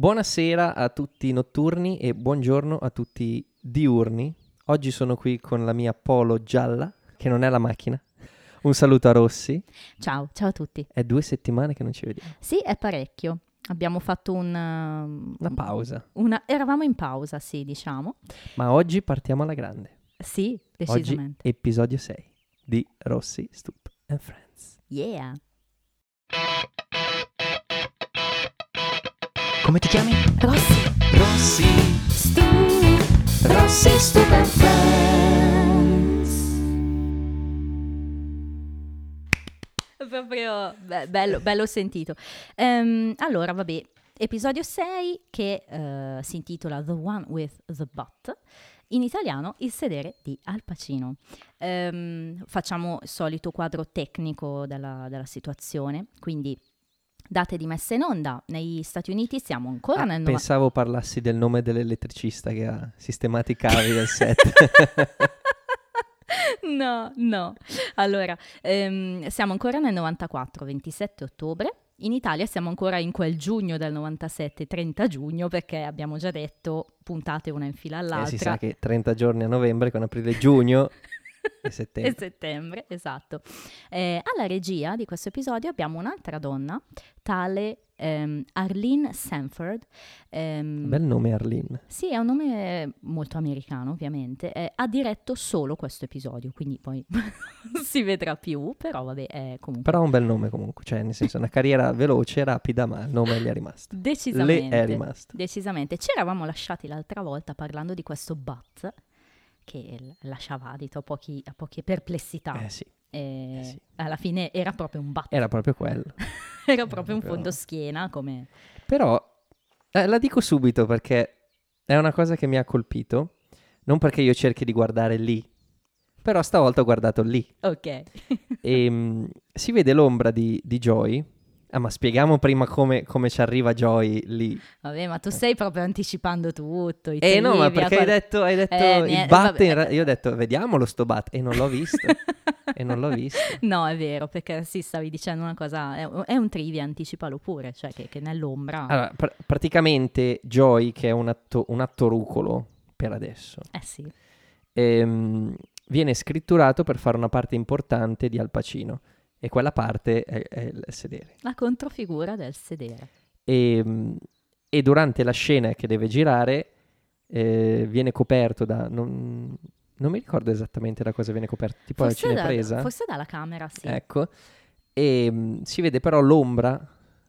Buonasera a tutti i notturni e buongiorno a tutti i diurni. Oggi sono qui con la mia Polo gialla, che non è la macchina. Un saluto a Rossi. Ciao, ciao a tutti. È 2 settimane che non ci vediamo. Sì, è parecchio. Abbiamo fatto una pausa. Eravamo in pausa, sì, diciamo. Ma oggi partiamo alla grande. Sì, decisamente. Oggi episodio 6 di Rossi, Stup and Friends. Yeah! Come ti chiami? Rossi Rossi Stup and Friends. Proprio bello sentito. Allora, vabbè, episodio 6 che si intitola The One with the Butt. In italiano, Il sedere di Al Pacino. Facciamo il solito quadro tecnico della situazione, quindi date di messa in onda. Negli Stati Uniti siamo ancora nel... Pensavo parlassi del nome dell'elettricista che ha sistemato i cavi del set. No. Allora, siamo ancora nel 94, 27 ottobre. In Italia siamo ancora in quel giugno del 97, 30 giugno, perché abbiamo già detto puntate una in fila all'altra. Si sa che 30 giorni a novembre, con aprile, giugno... E settembre, esatto. Alla regia di questo episodio abbiamo un'altra donna, tale Arlene Sanford. Bel nome, Arlene. Sì, è un nome molto americano, ovviamente. Ha diretto solo questo episodio, quindi poi si vedrà più, però vabbè, comunque. Però è un bel nome comunque, cioè nel senso una carriera veloce, rapida, ma il nome gli è rimasto. Decisamente. Le è rimasto. Decisamente. Ci eravamo lasciati l'altra volta parlando di questo butt, che lasciava adito a poche perplessità. Sì. Alla fine era proprio un batto. Era proprio quello. era proprio un fondoschiena. Come... Però la dico subito perché è una cosa che mi ha colpito. Non perché io cerchi di guardare lì, però stavolta ho guardato lì. Ok. E, si vede l'ombra di Joey. Ah, ma spieghiamo prima come ci arriva Joey lì. Vabbè, ma tu stai proprio anticipando tutto. No, ma perché hai detto il bat. Io ho detto, vediamolo sto bat. E non l'ho visto. No, è vero, perché sì, stavi dicendo una cosa. È un trivia, anticipalo pure. Cioè che nell'ombra. Allora, praticamente Joey, che è un attorucolo per adesso. Sì. Viene scritturato per fare una parte importante di Al Pacino. E quella parte è il sedere. La controfigura del sedere. E durante la scena che deve girare viene coperto da... Non mi ricordo esattamente da cosa viene coperto. Tipo la cinepresa. Forse dalla camera, sì. Ecco. E si vede però l'ombra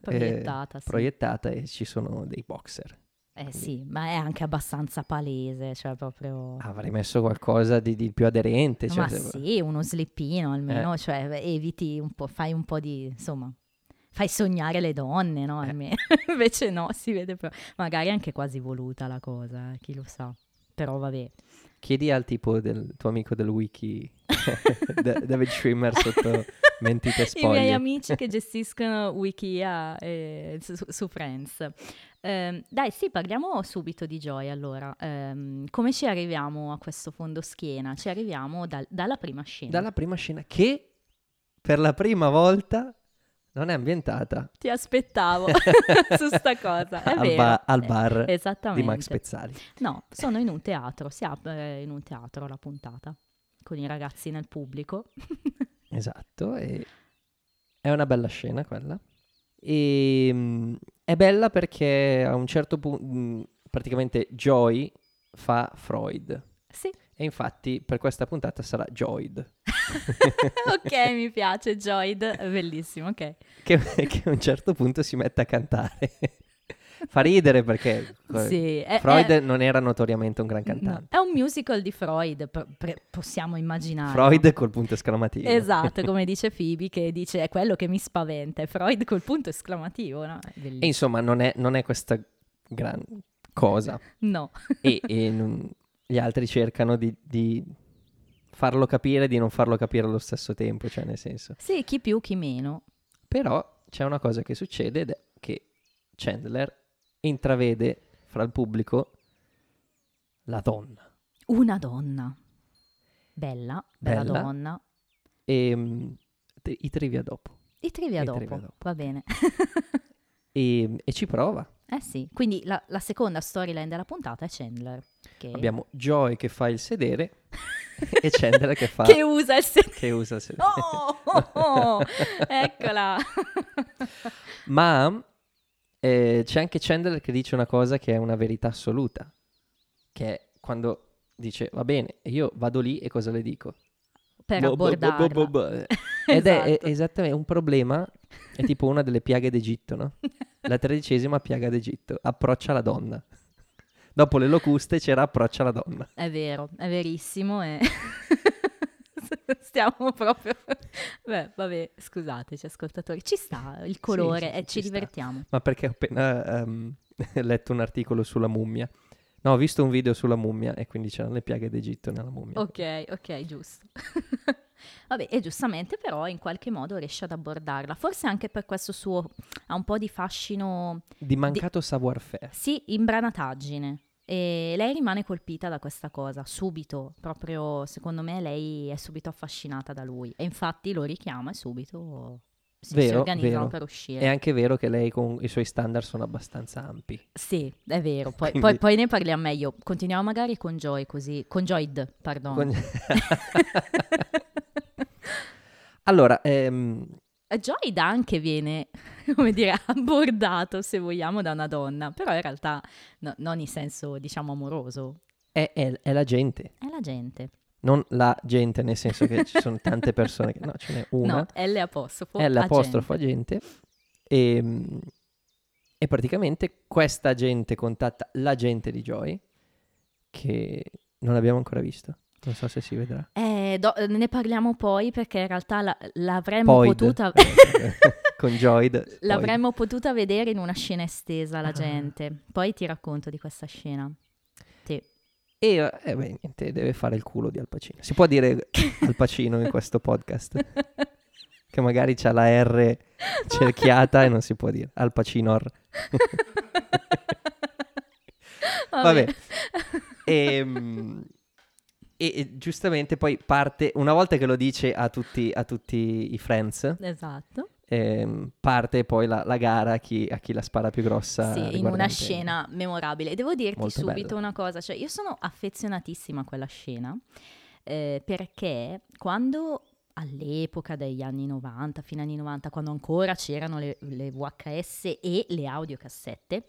proiettata, sì. Proiettata, e ci sono dei boxer. Quindi. Sì, ma è anche abbastanza palese, cioè proprio... Avrei messo qualcosa di più aderente. Cioè, ma sì, uno slippino almeno, cioè eviti un po', fai un po' di... insomma, fai sognare le donne, no? Invece no, si vede proprio... Magari è anche quasi voluta la cosa, chi lo sa, però vabbè. Chiedi al tipo del tuo amico del wiki, David Schwimmer, sotto... Mentite spoglie. I miei amici che gestiscono Wikia su Friends. Dai, sì, parliamo subito di Joy, allora. Come ci arriviamo a questo fondoschiena? Ci arriviamo dalla prima scena. Dalla prima scena che, per la prima volta, non è ambientata. Ti aspettavo su sta cosa, è vero. Al bar di Max Pezzali. No, sono in un teatro, si apre in un teatro la puntata, con i ragazzi nel pubblico. Esatto, e è una bella scena quella. E è bella perché a un certo punto praticamente Joy fa Freud. Sì. E infatti per questa puntata sarà Joyd. Ok, mi piace Joyd, bellissimo, ok. Che a un certo punto si mette a cantare. Fa ridere perché sì, Freud non era notoriamente un gran cantante. No, è un musical di Freud, possiamo immaginare. Freud col punto esclamativo. Esatto, come dice Phoebe, che dice è quello che mi spaventa, è Freud col punto esclamativo. No? E insomma non è questa gran cosa. No. Gli altri cercano di farlo capire e di non farlo capire allo stesso tempo, cioè nel senso. Sì, chi più, chi meno. Però c'è una cosa che succede ed è che Chandler intravede fra il pubblico la donna. Una donna. Bella donna. E i trivia dopo. Va bene. E ci prova. Eh sì, quindi la seconda storyline della puntata è Chandler. Che... abbiamo Joey che fa il sedere e Chandler che fa... che usa il sedere. Che usa il sedere. Oh, oh, oh. Eccola. Ma c'è anche Chandler che dice una cosa che è una verità assoluta, che è quando dice, va bene, io vado lì e cosa le dico? Per abbordarla. Ed esatto. È esattamente un problema, è tipo una delle piaghe d'Egitto, no? La 13ª piaga d'Egitto, approccia la donna. Dopo le locuste c'era approccia la donna. È vero, è verissimo. E... stiamo proprio... beh, vabbè, scusateci ascoltatori, ci sta il colore, sì, ci divertiamo. Sta. Ma perché ho appena letto un articolo sulla mummia. No, ho visto un video sulla mummia e quindi c'erano le piaghe d'Egitto nella mummia. Ok, ok, giusto. Vabbè, e giustamente però in qualche modo riesce ad abordarla. Forse anche per questo suo ha un po' di fascino... di mancato savoir-faire. Sì, imbranataggine. E lei rimane colpita da questa cosa, subito. Proprio, secondo me, lei è subito affascinata da lui. E infatti lo richiama e subito... si organizzano per uscire. È anche vero che lei con i suoi standard sono abbastanza ampi. Sì, è vero. Poi, quindi... poi ne parliamo meglio. Continuiamo magari con Joy così. Con Joyd, perdono. Allora, Joyd anche viene, come dire, abbordato, se vogliamo, da una donna. Però in realtà no, non in senso, diciamo, amoroso. È la gente. È la gente. Non la gente, nel senso che ci sono tante persone, che, no, ce n'è una. No, L' agente. E praticamente questa agente contatta l'agente di Joy, che non abbiamo ancora visto. Non so se si vedrà. Ne parliamo poi, perché in realtà l'avremmo potuta... con Joyd. L'avremmo potuta vedere in una scena estesa, l'agente. Poi ti racconto di questa scena. Sì. E beh, niente, deve fare il culo di Al Pacino. Si può dire Al Pacino in questo podcast? Che magari c'ha la R cerchiata e non si può dire Al Pacinor. Vabbè. E giustamente poi parte, una volta che lo dice a tutti i friends. Esatto. Parte poi la gara a chi la spara più grossa, sì, in una scena memorabile. Devo dirti molto subito bello. Una cosa, cioè io sono affezionatissima a quella scena perché quando all'epoca degli anni 90, fino agli anni 90, quando ancora c'erano le VHS e le audiocassette,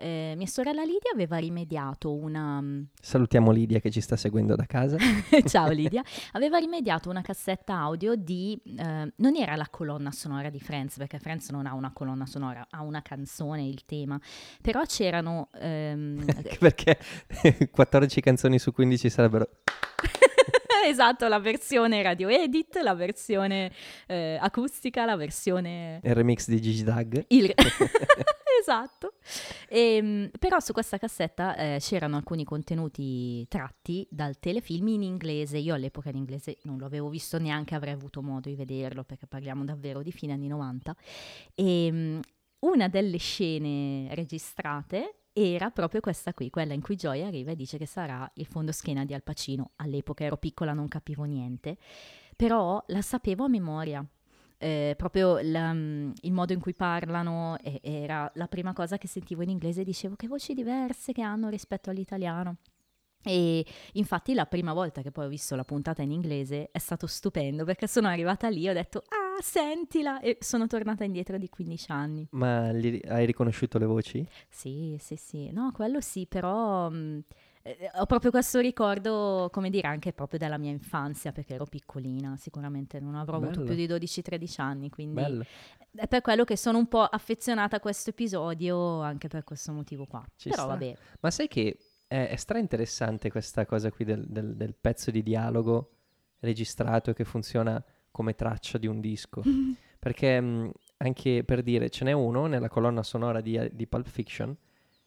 mia sorella Lidia aveva rimediato una... Salutiamo Lidia che ci sta seguendo da casa. Ciao Lidia. Aveva rimediato una cassetta audio di... non era la colonna sonora di Friends, perché Friends non ha una colonna sonora, ha una canzone, il tema, però c'erano... perché 14 canzoni su 15 sarebbero... Esatto, la versione radio edit, la versione acustica, la versione... il remix di Gigi D'Ag. Esatto. Però su questa cassetta c'erano alcuni contenuti tratti dal telefilm in inglese. Io all'epoca l'inglese non lo avevo visto, neanche avrei avuto modo di vederlo, perché parliamo davvero di fine anni 90. Una delle scene registrate... era proprio questa qui, quella in cui Joy arriva e dice che sarà il fondoschiena di Al Pacino. All'epoca ero piccola, non capivo niente, però la sapevo a memoria. Proprio il modo in cui parlano era la prima cosa che sentivo in inglese e dicevo che voci diverse che hanno rispetto all'italiano. E infatti la prima volta che poi ho visto la puntata in inglese è stato stupendo, perché sono arrivata lì e ho detto sentila, e sono tornata indietro di 15 anni. Ma hai riconosciuto le voci? Sì, sì, sì, no, quello sì, però ho proprio questo ricordo, come dire, anche proprio della mia infanzia, perché ero piccolina, sicuramente non avrò avuto più di 12-13 anni, quindi bello. È per quello che sono un po' affezionata a questo episodio, anche per questo motivo qua. Ci però sta. Vabbè. Ma sai che è stra interessante questa cosa qui del pezzo di dialogo registrato che funziona come traccia di un disco, perché anche per dire, ce n'è uno nella colonna sonora di Pulp Fiction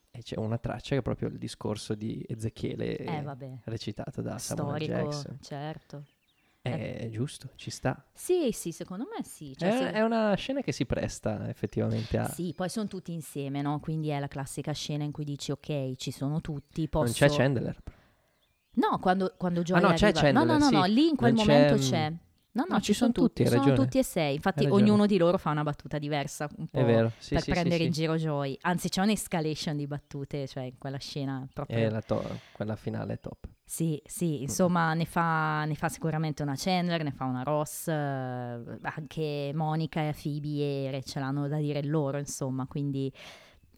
e c'è una traccia che è proprio il discorso di Ezechiele recitato da Samuel Jackson. Certo. È giusto, ci sta. Sì, sì, secondo me sì. Cioè, è una scena che si presta effettivamente a... Sì, poi sono tutti insieme, no? Quindi è la classica scena in cui dici, ok, ci sono tutti, posso... Non c'è Chandler. No, quando Joey arriva... c'è Chandler, no, lì in quel momento c'è... No, ci sono tutti, sono tutti e sei. Infatti ognuno di loro fa una battuta diversa un po', è vero. Sì, per prendere in giro Joey. Anzi, c'è un'escalation di battute, cioè in quella scena proprio. Quella finale è top. Sì, insomma, ne fa sicuramente una Chandler, ne fa una Ross, anche Monica, Phoebe e Rachel hanno da dire loro, insomma, quindi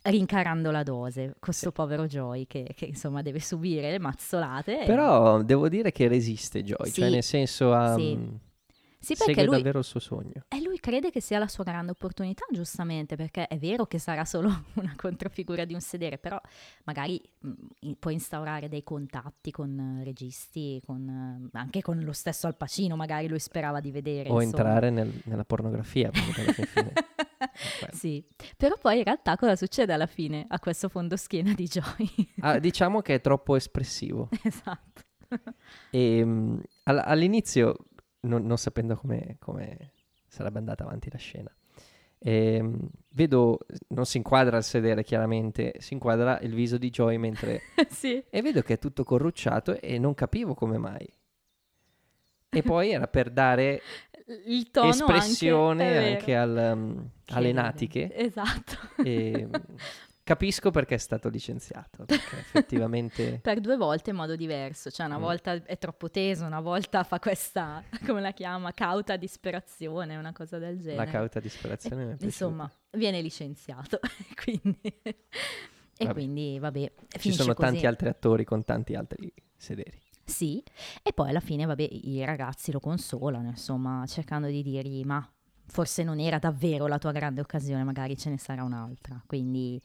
rincarando la dose, questo povero Joey che insomma deve subire le mazzolate. Però devo dire che resiste Joey, cioè nel senso Sì, perché segue lui, davvero il suo sogno. E lui crede che sia la sua grande opportunità, giustamente, perché è vero che sarà solo una controfigura di un sedere, però magari può instaurare dei contatti con registi, anche con lo stesso Al Pacino, magari lui sperava di vedere. O entrare nella pornografia. Fine. Sì, però poi in realtà cosa succede alla fine a questo fondoschiena di Joey? Diciamo che è troppo espressivo. Esatto. E, all'inizio... Non sapendo come sarebbe andata avanti la scena, vedo, non si inquadra il sedere chiaramente, si inquadra il viso di Joey mentre sì. E vedo che è tutto corrucciato e non capivo come mai, e poi era per dare il tono, espressione anche alle natiche, esatto, e capisco perché è stato licenziato, perché effettivamente... Per due volte in modo diverso, cioè una volta è troppo teso, una volta fa questa, come la chiama, cauta disperazione, una cosa del genere. La cauta disperazione mi è piaciuta. Insomma, viene licenziato, quindi... Vabbè, ci sono così. Tanti altri attori con tanti altri sederi. Sì, e poi alla fine, i ragazzi lo consolano, insomma, cercando di dirgli, ma forse non era davvero la tua grande occasione, magari ce ne sarà un'altra, quindi...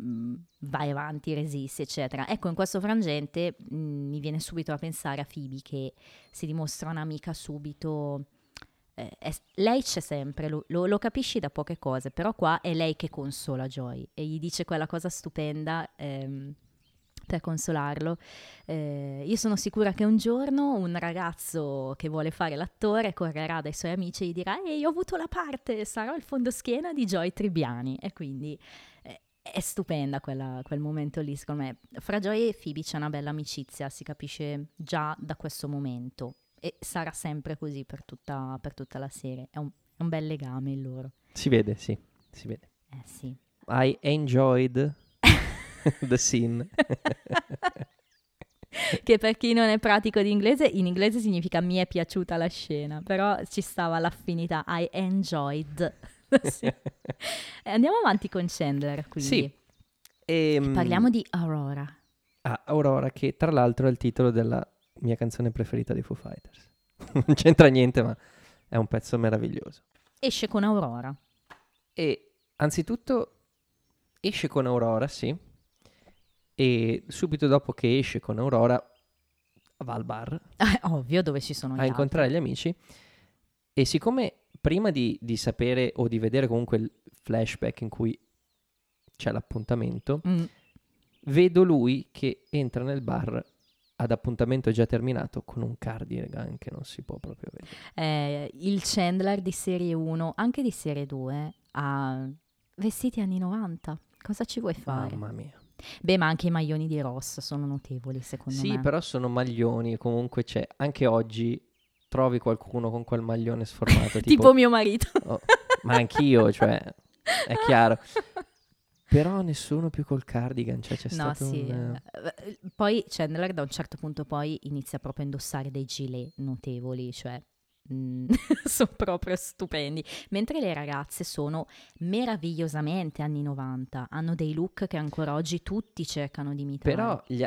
vai avanti, resisti, eccetera. Ecco, in questo frangente mi viene subito da pensare a Phoebe, che si dimostra un'amica subito, lei c'è sempre, lo capisci da poche cose, però qua è lei che consola Joey e gli dice quella cosa stupenda per consolarlo, io sono sicura che un giorno un ragazzo che vuole fare l'attore correrà dai suoi amici e gli dirà io ho avuto la parte, sarò il fondoschiena di Joey Tribbiani, e quindi è stupenda quel momento lì, secondo me. Fra Joey e Phoebe c'è una bella amicizia, si capisce già da questo momento, e sarà sempre così per tutta la serie. È un bel legame il loro. Si vede, si vede. Sì. I enjoyed the scene. Che per chi non è pratico di inglese, in inglese significa mi è piaciuta la scena, però ci stava l'affinità, I enjoyed. Sì. Andiamo avanti con Chandler, quindi. Sì. E parliamo di Aurora. Aurora, che tra l'altro è il titolo della mia canzone preferita dei Foo Fighters. Non c'entra niente, ma è un pezzo meraviglioso. Esce con Aurora. E anzitutto esce con Aurora, sì. E subito dopo che esce con Aurora va al bar. Ovvio, dove ci sono gli altri. A incontrare gli amici. E siccome... prima di sapere o di vedere comunque il flashback in cui c'è l'appuntamento, vedo lui che entra nel bar ad appuntamento già terminato con un cardigan che non si può proprio vedere. Il Chandler di serie 1, anche di serie 2, ha vestiti anni 90. Cosa ci vuoi fare? Mamma mia. Beh, ma anche i maglioni di Ross sono notevoli, secondo me. Sì, però sono maglioni, comunque c'è anche oggi... trovi qualcuno con quel maglione sformato tipo mio marito. Oh, ma anch'io, cioè è chiaro, però nessuno più col cardigan, cioè c'è no, stato sì. Poi Chandler da un certo punto poi inizia proprio a indossare dei gilet notevoli, cioè sono proprio stupendi, mentre le ragazze sono meravigliosamente anni 90, hanno dei look che ancora oggi tutti cercano di imitare, però gli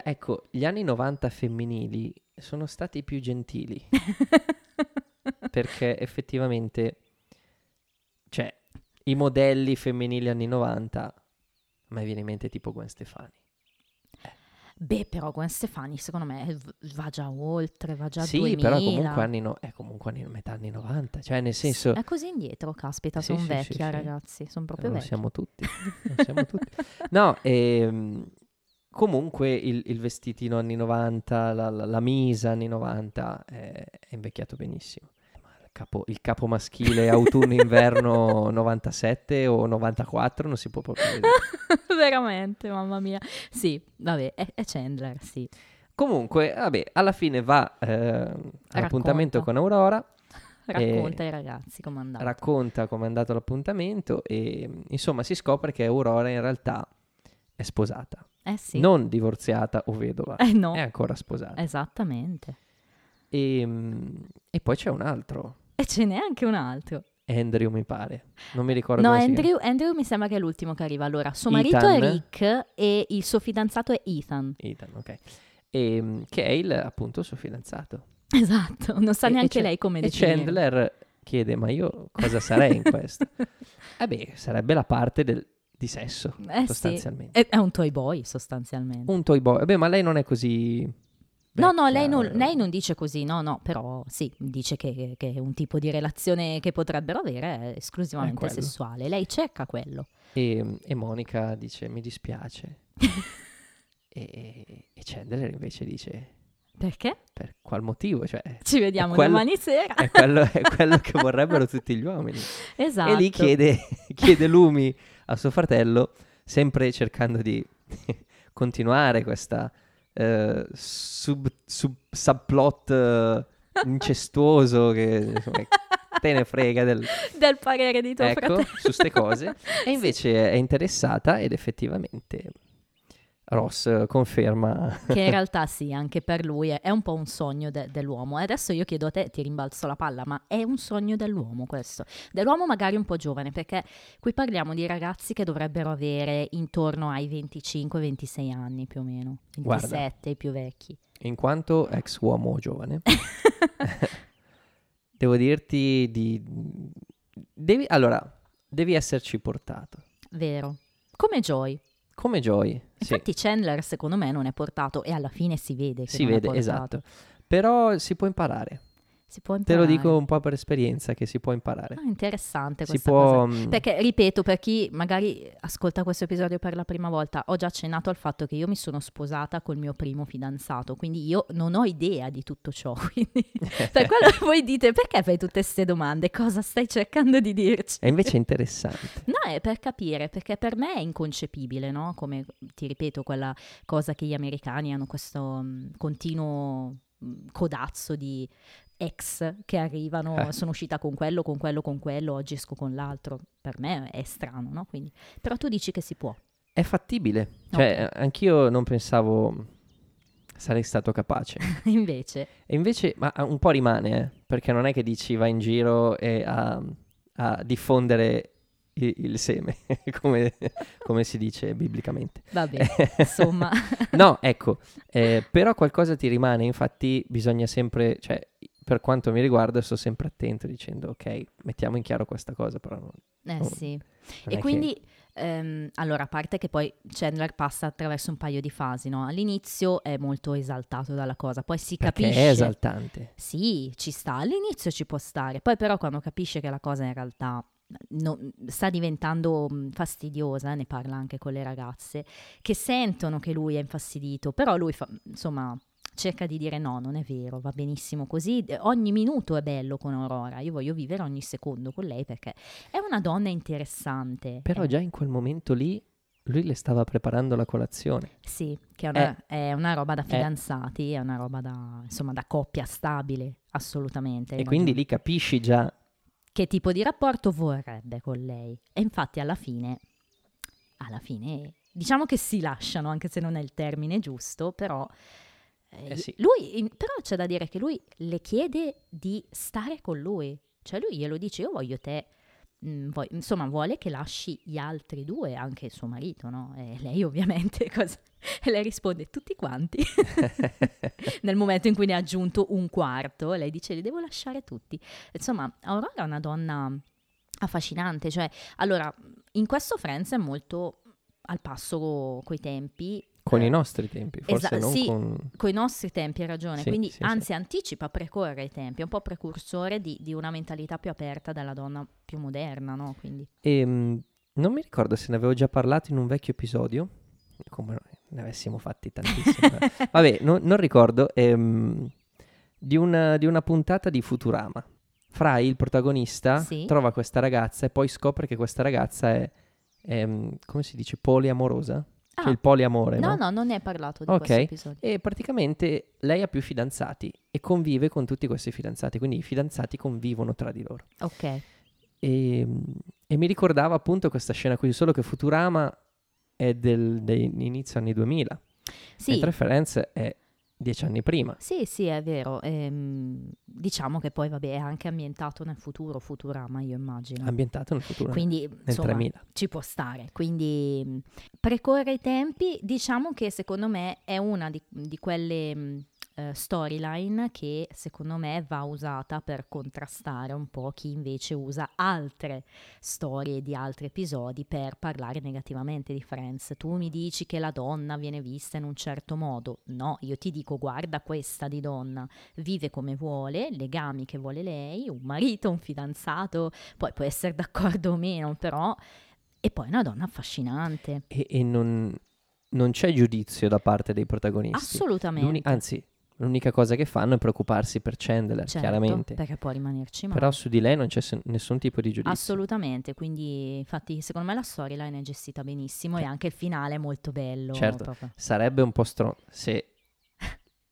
anni 90 femminili sono stati più gentili perché effettivamente, cioè, i modelli femminili anni 90 a me viene in mente tipo Gwen Stefani. Beh, però Gwen Stefani secondo me va già oltre, va già 2000. Sì, però comunque è comunque metà anni 90, cioè nel senso... È così indietro, caspita, sono vecchia, ragazzi, sono proprio vecchia. Non siamo tutti. No, comunque il vestitino anni 90, la misa anni 90 è invecchiato benissimo. Il capo maschile autunno-inverno 97 o 94 non si può proprio vedere. Veramente, mamma mia. Sì, vabbè, è Chandler, sì. Comunque, vabbè, alla fine va all'appuntamento con Aurora. Racconta ai ragazzi com'è andato. Racconta com'è andato l'appuntamento e insomma si scopre che Aurora in realtà è sposata. Sì. Non divorziata o vedova. No. È ancora sposata. Esattamente. E poi c'è un altro. E ce n'è anche un altro. Andrew mi pare, non mi ricordo. No, Andrew mi sembra che è l'ultimo che arriva. Allora, suo marito Ethan. È Rick e il suo fidanzato è Ethan. Ethan, ok. E, che è appunto suo fidanzato. Esatto, non sa neanche lei come decidere. E Chandler chiede, ma io cosa sarei in questo? Beh, sarebbe la parte di sesso, sostanzialmente. Sì. È un toy boy, sostanzialmente. Un toy boy, ma lei non è così... Becca. No, lei non dice così, no, però sì, dice che un tipo di relazione che potrebbero avere è esclusivamente sessuale, lei cerca quello. E Monica dice, mi dispiace, e Chandler invece dice... Perché? Per qual motivo? Cioè, ci vediamo domani sera. È quello che vorrebbero tutti gli uomini. Esatto. E lì chiede lumi a suo fratello, sempre cercando di continuare questa... subplot incestuoso che insomma, te ne frega del parere di tuo fratello su ste cose e invece è interessata ed effettivamente Ross conferma che in realtà sì, anche per lui è un po' un sogno dell'uomo. Adesso io chiedo a te, ti rimbalzo la palla, ma è un sogno dell'uomo questo, dell'uomo magari un po' giovane, perché qui parliamo di ragazzi che dovrebbero avere intorno ai 25-26 anni più o meno, 27. Guarda, i più vecchi. In quanto ex uomo giovane devo dirti devi esserci portato. Vero, come Joey. Infatti sì. Chandler secondo me non è portato e alla fine si vede che non è portato. Esatto, però si può imparare, te lo dico un po' per esperienza che si può imparare. Interessante questa cosa, perché ripeto, per chi magari ascolta questo episodio per la prima volta, ho già accennato al fatto che io mi sono sposata col mio primo fidanzato, quindi io non ho idea di tutto ciò, quindi per quello voi dite perché fai tutte queste domande, cosa stai cercando di dirci? E invece è interessante. No, è per capire, perché per me è inconcepibile, no? Come ti ripeto, quella cosa che gli americani hanno questo continuo codazzo di ex che arrivano, sono uscita con quello, oggi esco con l'altro. Per me è strano, no? Quindi, però tu dici che si può. È fattibile. Okay. Cioè, anch'io non pensavo sarei stato capace. Invece, ma un po' rimane, perché non è che dici vai in giro e a diffondere il seme, come si dice biblicamente. Vabbè, insomma. No, ecco, però qualcosa ti rimane, infatti bisogna sempre, cioè per quanto mi riguarda sto sempre attento dicendo ok, mettiamo in chiaro questa cosa, però sì. E quindi allora, a parte che poi Chandler passa attraverso un paio di fasi, no? All'inizio è molto esaltato dalla cosa, poi si capisce. Perché è esaltante. Sì, ci sta, all'inizio ci può stare, poi però quando capisce che la cosa in realtà sta diventando fastidiosa, ne parla anche con le ragazze che sentono che lui è infastidito, però lui insomma cerca di dire no, non è vero, va benissimo così, ogni minuto è bello con Aurora, io voglio vivere ogni secondo con lei perché è una donna interessante. Però già in quel momento lì lui le stava preparando la colazione. Sì, che è una roba da fidanzati, è una roba da, insomma, da coppia stabile, assolutamente. E quindi lì capisci già che tipo di rapporto vorrebbe con lei. E infatti alla fine diciamo che si lasciano, anche se non è il termine giusto, però sì. Lui, però c'è da dire che lui le chiede di stare con lui, cioè lui glielo dice, io voglio te, insomma vuole che lasci gli altri due, anche il suo marito, no? E lei ovviamente e lei risponde tutti quanti nel momento in cui ne ha aggiunto un quarto, lei dice li devo lasciare tutti. Insomma, Aurora è una donna affascinante, cioè allora in questo Friends è molto al passo coi tempi, con i nostri tempi, forse non sì, con i nostri tempi, hai ragione, sì, quindi sì, anzi sì. Anticipa, precorre i tempi, è un po' precursore di una mentalità più aperta della donna più moderna, no? Quindi. Non mi ricordo se ne avevo già parlato in un vecchio episodio, come ne avessimo fatti tantissimi, vabbè, non ricordo, di una puntata di Futurama. Fry, il protagonista, trova questa ragazza e poi scopre che questa ragazza è come si dice, poliamorosa? Ah. Cioè il poliamore. No, no, non ne hai parlato di questo episodio. E praticamente lei ha più fidanzati e convive con tutti questi fidanzati, quindi i fidanzati convivono tra di loro. Ok. E mi ricordava appunto questa scena qui, solo che Futurama è dell'inizio anni 2000. Sì. Mentre Friends è 10 anni prima. Sì, sì, è vero. Diciamo che poi, vabbè, è anche ambientato nel futuro, Futurama, io immagino. Ambientato nel futuro. Quindi, nel insomma, 3000. Ci può stare. Quindi precorre i tempi. Diciamo che secondo me è una di quelle storyline che secondo me va usata per contrastare un po' chi invece usa altre storie di altri episodi per parlare negativamente di Friends. Tu mi dici che la donna viene vista in un certo modo, no, io ti dico guarda questa di donna, vive come vuole, legami che vuole lei, un marito, un fidanzato, poi puoi essere d'accordo o meno, però e poi è una donna affascinante e non c'è giudizio da parte dei protagonisti, assolutamente. Anzi, l'unica cosa che fanno è preoccuparsi per Chandler, certo, chiaramente. Perché può rimanerci male. Però su di lei non c'è nessun tipo di giudizio. Assolutamente, quindi infatti secondo me la storyline è gestita benissimo e anche il finale è molto bello. Certo, proprio. Sarebbe un po' se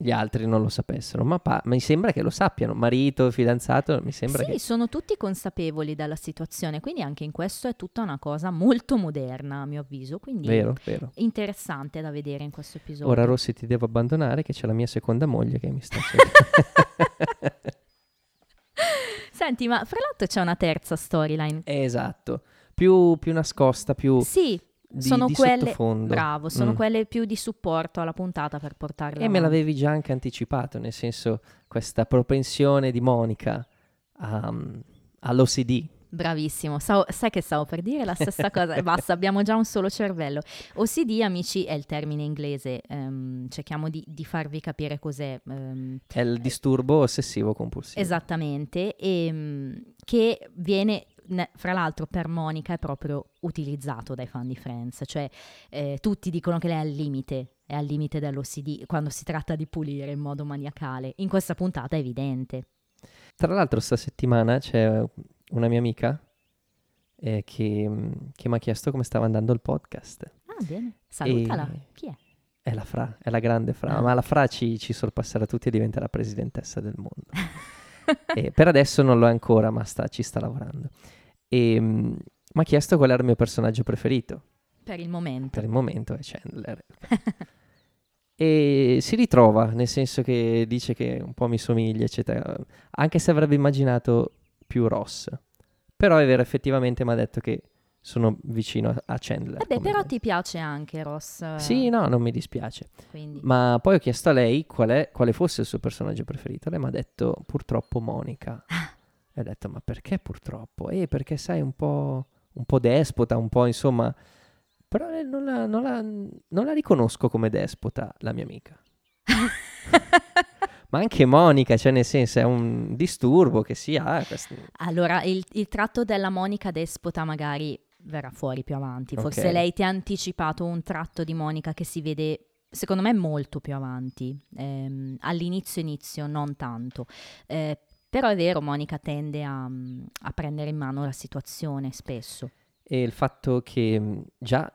gli altri non lo sapessero, ma mi sembra che lo sappiano, marito, fidanzato, mi sembra sì, che... Sì, sono tutti consapevoli della situazione, quindi anche in questo è tutta una cosa molto moderna, a mio avviso, quindi vero. Interessante da vedere in questo episodio. Ora Rossi ti devo abbandonare che c'è la mia seconda moglie che mi sta seguendo. Senti, ma fra l'altro c'è una terza storyline. Esatto, più nascosta, più... Sì. Sono quelle sottofondo. Bravo, sono quelle più di supporto alla puntata per portarla avanti. Me l'avevi già anche anticipato, nel senso questa propensione di Monica all'OCD. Bravissimo, sai che stavo per dire la stessa cosa e basta, abbiamo già un solo cervello. OCD, amici, è il termine inglese, cerchiamo di farvi capire cos'è. È il disturbo ossessivo compulsivo. Esattamente, che viene... Fra l'altro per Monica è proprio utilizzato dai fan di Friends, cioè tutti dicono che lei è al limite dell'OCD quando si tratta di pulire in modo maniacale. In questa puntata è evidente. Tra l'altro sta settimana c'è una mia amica che mi ha chiesto come stava andando il podcast. Ah, bene, salutala. Chi è? È la Fra, è la grande Fra, ma la Fra ci sorpasserà tutti e diventerà presidentessa del mondo. Per adesso non lo è ancora, ma ci sta lavorando. Mi ha chiesto qual era il mio personaggio preferito. Per il momento è Chandler. E si ritrova, nel senso che dice che un po' mi somiglia, eccetera. Anche se avrebbe immaginato più Ross. Però è vero, effettivamente mi ha detto che sono vicino a Chandler. Vabbè, però ti piace anche Ross. Sì, no, non mi dispiace. Quindi. Ma poi ho chiesto a lei quale fosse il suo personaggio preferito. Lei mi ha detto purtroppo Monica. E ho detto ma perché purtroppo? Perché sai un po' despota, un po' insomma. Però non la riconosco come despota la mia amica. Ma anche Monica, cioè nel senso è un disturbo che si ha. Allora il tratto della Monica despota magari verrà fuori più avanti, forse lei ti ha anticipato un tratto di Monica che si vede secondo me molto più avanti, all'inizio non tanto, però è vero, Monica tende a prendere in mano la situazione spesso, e il fatto che già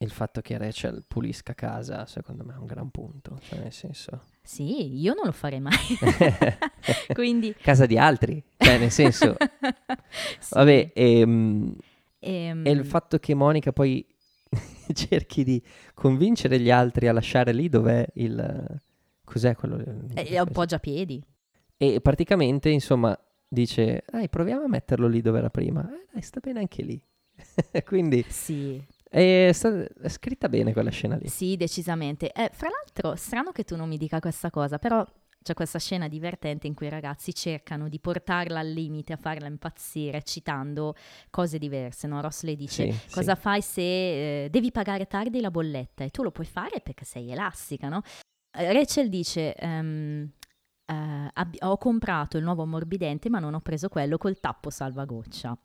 il fatto che Rachel pulisca casa secondo me è un gran punto, cioè nel senso sì, io non lo farei mai. Quindi casa di altri, cioè nel senso sì. Vabbè, e il fatto che Monica poi cerchi di convincere gli altri a lasciare lì dov'è il cos'è quello, è un poggiapiedi, e praticamente insomma dice proviamo a metterlo lì dove era prima, dai, sta bene anche lì. Quindi sì, è scritta bene quella scena lì. Sì, decisamente. Fra l'altro, strano che tu non mi dica questa cosa, però c'è questa scena divertente in cui i ragazzi cercano di portarla al limite, a farla impazzire, citando cose diverse, no? Ross le dice sì, cosa fai se devi pagare tardi la bolletta, e tu lo puoi fare perché sei elastica, no? Rachel dice ho comprato il nuovo ammorbidente ma non ho preso quello col tappo salvagoccia,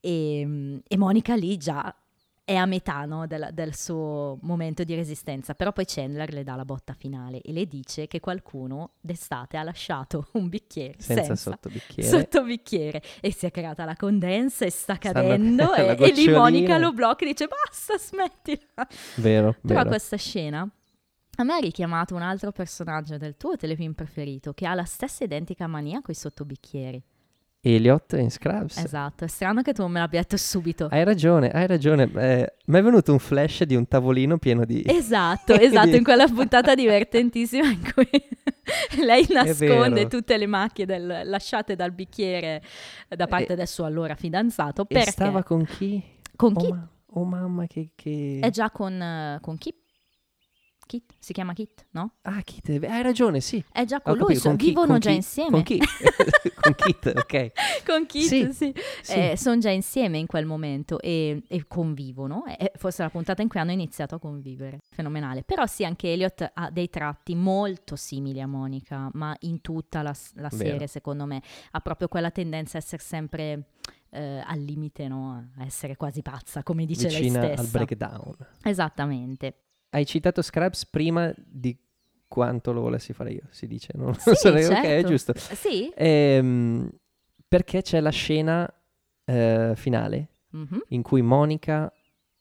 e Monica lì già è a metà, no, del suo momento di resistenza, però poi Chandler le dà la botta finale e le dice che qualcuno d'estate ha lasciato un bicchiere senza sottobicchiere e si è creata la condensa e sta cadendo e lì Monica lo blocca e dice basta, smettila. Vero, però vero. Questa scena a me ha richiamato un altro personaggio del tuo telefilm preferito che ha la stessa identica mania coi sottobicchieri. Elliot in Scrubs. Esatto, è strano che tu non me l'abbia detto subito. Hai ragione. Mi è venuto un flash di un tavolino pieno di... Esatto, in quella puntata divertentissima in cui lei nasconde tutte le macchie lasciate dal bicchiere da parte del suo allora fidanzato. Perché stava con chi? Con chi? Oh mamma che... È già con chi? Kit? Si chiama Kit, no? Ah, Kit, hai ragione, sì. È già con lui, vivono già insieme. Con Kit, con Kit, ok. Con Kit, sì. Sono già insieme in quel momento e convivono. Forse la puntata in cui hanno iniziato a convivere. Fenomenale. Però sì, anche Elliot ha dei tratti molto simili a Monica, ma in tutta la serie, secondo me. Ha proprio quella tendenza a essere sempre... al limite, no? A essere quasi pazza, come dice lei stessa. Vicina al breakdown. Esattamente. Hai citato Scrubs prima di quanto lo volessi fare io, si dice, no? Sì, certo. Ok, è giusto. Sì. Perché c'è la scena finale in cui Monica...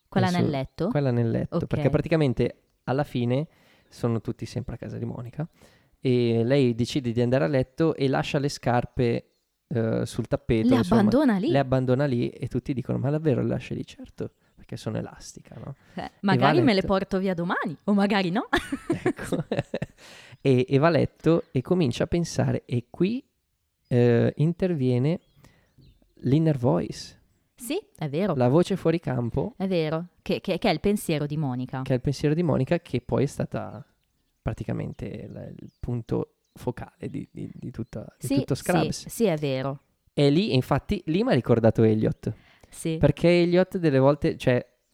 Quella nel letto, okay. Perché praticamente alla fine sono tutti sempre a casa di Monica e lei decide di andare a letto e lascia le scarpe sul tappeto. Le abbandona lì e tutti dicono, ma davvero le lascia lì? Certo. Che sono elastica, no? Magari me le porto via domani, o magari no. Ecco. E va a letto e comincia a pensare, e qui interviene l'inner voice. Sì, è vero. La voce fuori campo. È vero, che è il pensiero di Monica. Che è il pensiero di Monica, che poi è stata praticamente il punto focale di tutto Scrubs. Sì, è vero. E lì, infatti, lì mi ha ricordato Elliot. Sì. Perché Elliot delle volte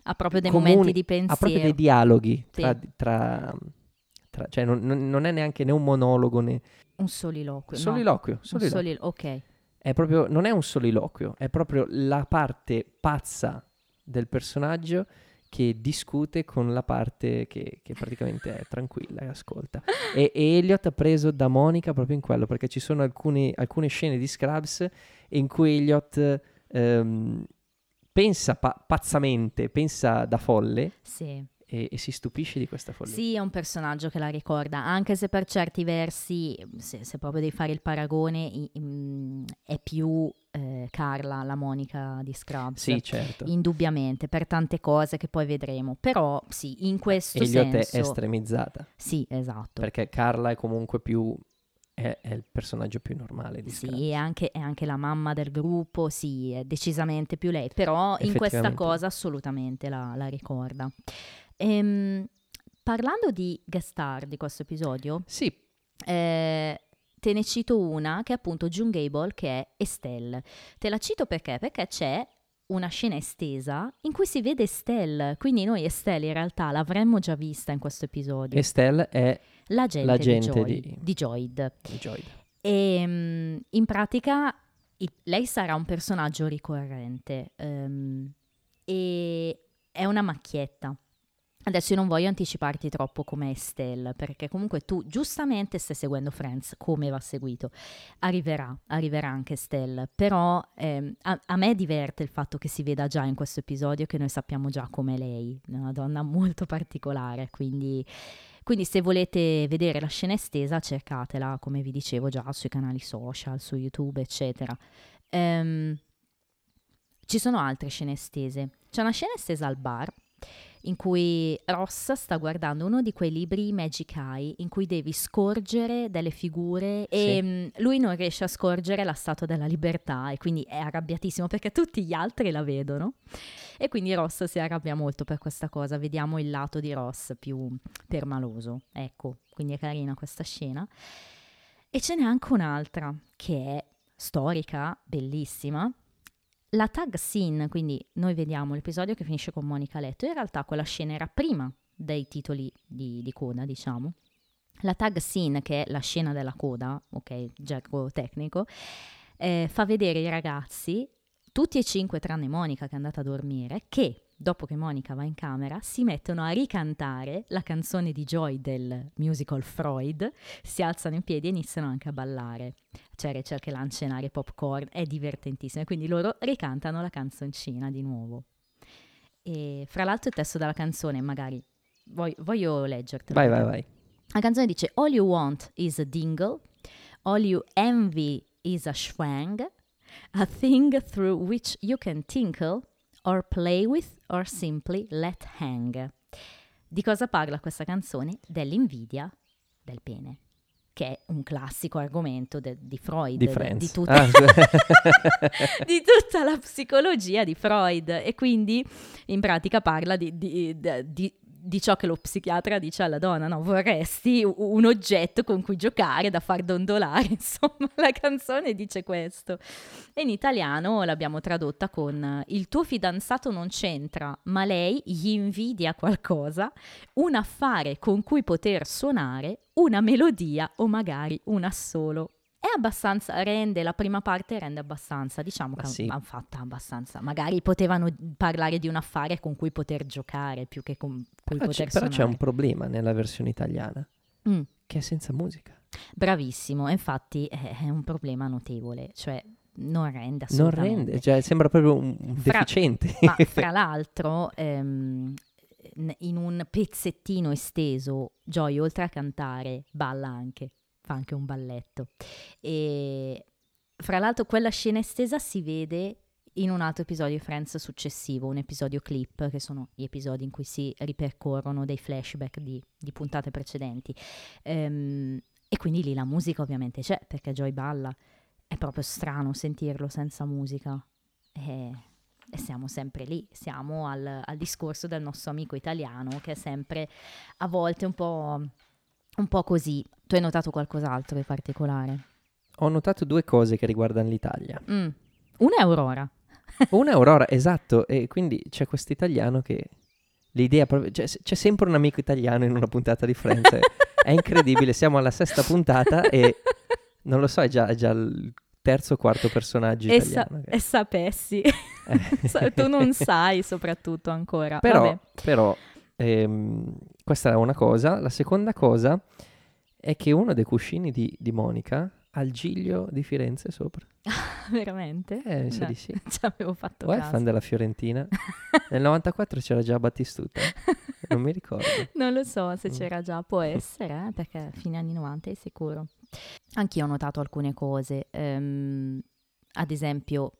ha proprio dei momenti di pensiero, ha proprio dei dialoghi tra cioè non è neanche né un monologo né un soliloquio. Ok, è proprio, non è un soliloquio, è proprio la parte pazza del personaggio che discute con la parte che praticamente è tranquilla e ascolta e Elliot ha preso da Monica proprio in quello, perché ci sono alcune scene di Scrubs in cui Elliot pensa pazzamente, pensa da folle, sì. e si stupisce di questa follia. Sì, è un personaggio che la ricorda, anche se per certi versi, se proprio devi fare il paragone, è più Carla, la Monica di Scrubs. Sì, certo. Indubbiamente, per tante cose che poi vedremo. Però sì, in questo Elliot senso... è estremizzata. Sì, esatto. Perché Carla è comunque più... È il personaggio più normale di Scrubs. Sì, è anche la mamma del gruppo, sì, è decisamente più lei, però in questa cosa assolutamente la ricorda. Parlando di guest star di questo episodio, sì. Te ne cito una che è appunto June Gable, che è Estelle. Te la cito perché c'è una scena estesa in cui si vede Estelle, quindi noi Estelle in realtà l'avremmo già vista in questo episodio. Estelle è... L'agente di Joyd. E in pratica lei sarà un personaggio ricorrente e è una macchietta. Adesso io non voglio anticiparti troppo come Estelle, perché comunque tu giustamente stai seguendo Friends, come va seguito. Arriverà anche Estelle, però a me diverte il fatto che si veda già in questo episodio che noi sappiamo già come lei, una donna molto particolare, quindi se volete vedere la scena estesa cercatela, come vi dicevo già, sui canali social, su YouTube, eccetera. Ci sono altre scene estese. C'è una scena estesa al bar in cui Ross sta guardando uno di quei libri Magic Eye in cui devi scorgere delle figure e lui non riesce a scorgere la Statua della Libertà e quindi è arrabbiatissimo perché tutti gli altri la vedono e quindi Ross si arrabbia molto per questa cosa. Vediamo il lato di Ross più permaloso, ecco, quindi è carina questa scena. E ce n'è anche un'altra che è storica, bellissima. La tag scene, quindi noi vediamo l'episodio che finisce con Monica a letto, in realtà quella scena era prima dei titoli di coda, diciamo. La tag scene, che è la scena della coda, ok, gergo tecnico, fa vedere i ragazzi, tutti e 5 tranne Monica che è andata a dormire, che dopo che Monica va in camera, si mettono a ricantare la canzone di Joy del musical Freud, si alzano in piedi e iniziano anche a ballare. C'è Rachel che lancia in aria popcorn, è divertentissimo, quindi loro ricantano la canzoncina di nuovo. E fra l'altro il testo della canzone, magari voglio leggertelo. Vai. La canzone dice: All you want is a dingle, all you envy is a schwang, a thing through which you can tinkle or play with or simply let hang. Di cosa parla questa canzone? Dell'invidia del pene, che è un classico argomento di Freud, di tutta la psicologia di Freud, e quindi in pratica parla di ciò che lo psichiatra dice alla donna, no? Vorresti un oggetto con cui giocare, da far dondolare, insomma, la canzone dice questo. E in italiano l'abbiamo tradotta con: il tuo fidanzato non c'entra, ma lei gli invidia qualcosa, un affare con cui poter suonare, una melodia o magari una solo. È abbastanza, la prima parte rende abbastanza, diciamo che sì, hanno fatta abbastanza. Magari potevano parlare di un affare con cui poter giocare più che con cui poter suonare. Però c'è un problema nella versione italiana, che è senza musica. Bravissimo, infatti è un problema notevole, cioè non rende assolutamente. Non rende, cioè sembra proprio un deficiente. Ma fra l'altro... in un pezzettino esteso Joy, oltre a cantare, balla anche, fa anche un balletto. E fra l'altro quella scena estesa si vede in un altro episodio di Friends successivo, un episodio clip, che sono gli episodi in cui si ripercorrono dei flashback di puntate precedenti, e quindi lì la musica ovviamente c'è, perché Joy balla. È proprio strano sentirlo senza musica. E siamo sempre lì, siamo al discorso del nostro amico italiano, che è sempre a volte un po' così. Tu hai notato qualcos'altro di particolare? Ho notato due cose che riguardano l'Italia. Una è Aurora. Una è Aurora, esatto. E quindi c'è questo italiano che... l'idea proprio... c'è sempre un amico italiano in una puntata di Friends. È incredibile, siamo alla sesta puntata e... non lo so, è già il terzo o quarto personaggio italiano. E sapessi... tu non sai soprattutto ancora. Però, questa è una cosa. La seconda cosa è che uno dei cuscini di Monica ha il Giglio di Firenze sopra. Veramente? Mi sa di sì. Ci avevo fatto caso. O è fan della Fiorentina? Nel 94 c'era già Battistuta? Non mi ricordo. Non lo so se c'era già, può essere, perché fine anni 90 è sicuro. Anch'io ho notato alcune cose. Ad esempio...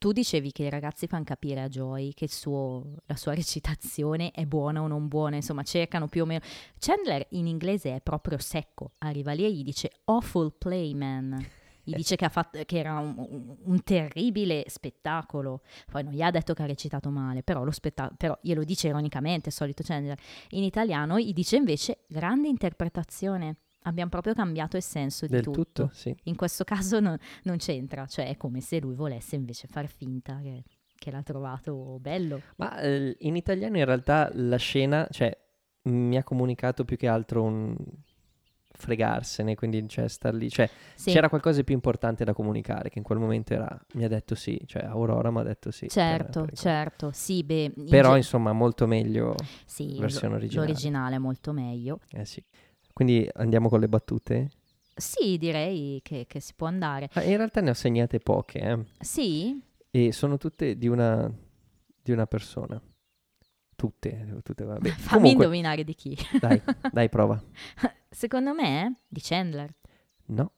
tu dicevi che i ragazzi fanno capire a Joy che la sua recitazione è buona o non buona, insomma cercano più o meno. Chandler in inglese è proprio secco, arriva lì e gli dice awful play, man. Gli dice che era un terribile spettacolo. Poi non gli ha detto che ha recitato male, però glielo dice ironicamente, solito Chandler. In italiano gli dice invece grande interpretazione. Abbiamo proprio cambiato il senso del tutto. Sì. In questo caso non c'entra, cioè è come se lui volesse invece far finta che l'ha trovato bello. Ma in italiano in realtà la scena, cioè, mi ha comunicato più che altro un fregarsene, quindi cioè, star lì, cioè, sì, c'era qualcosa di più importante da comunicare, che in quel momento mi ha detto sì, cioè Aurora mi ha detto sì. Certo, certo, sì, beh, però insomma molto meglio, sì, versione originale. L'originale è molto meglio. Sì. Quindi andiamo con le battute? Sì, direi che si può andare. In realtà ne ho segnate poche. Sì? E sono tutte di una persona. Tutte va bene. Fammi indovinare di chi. Dai, prova. Secondo me di Chandler. No.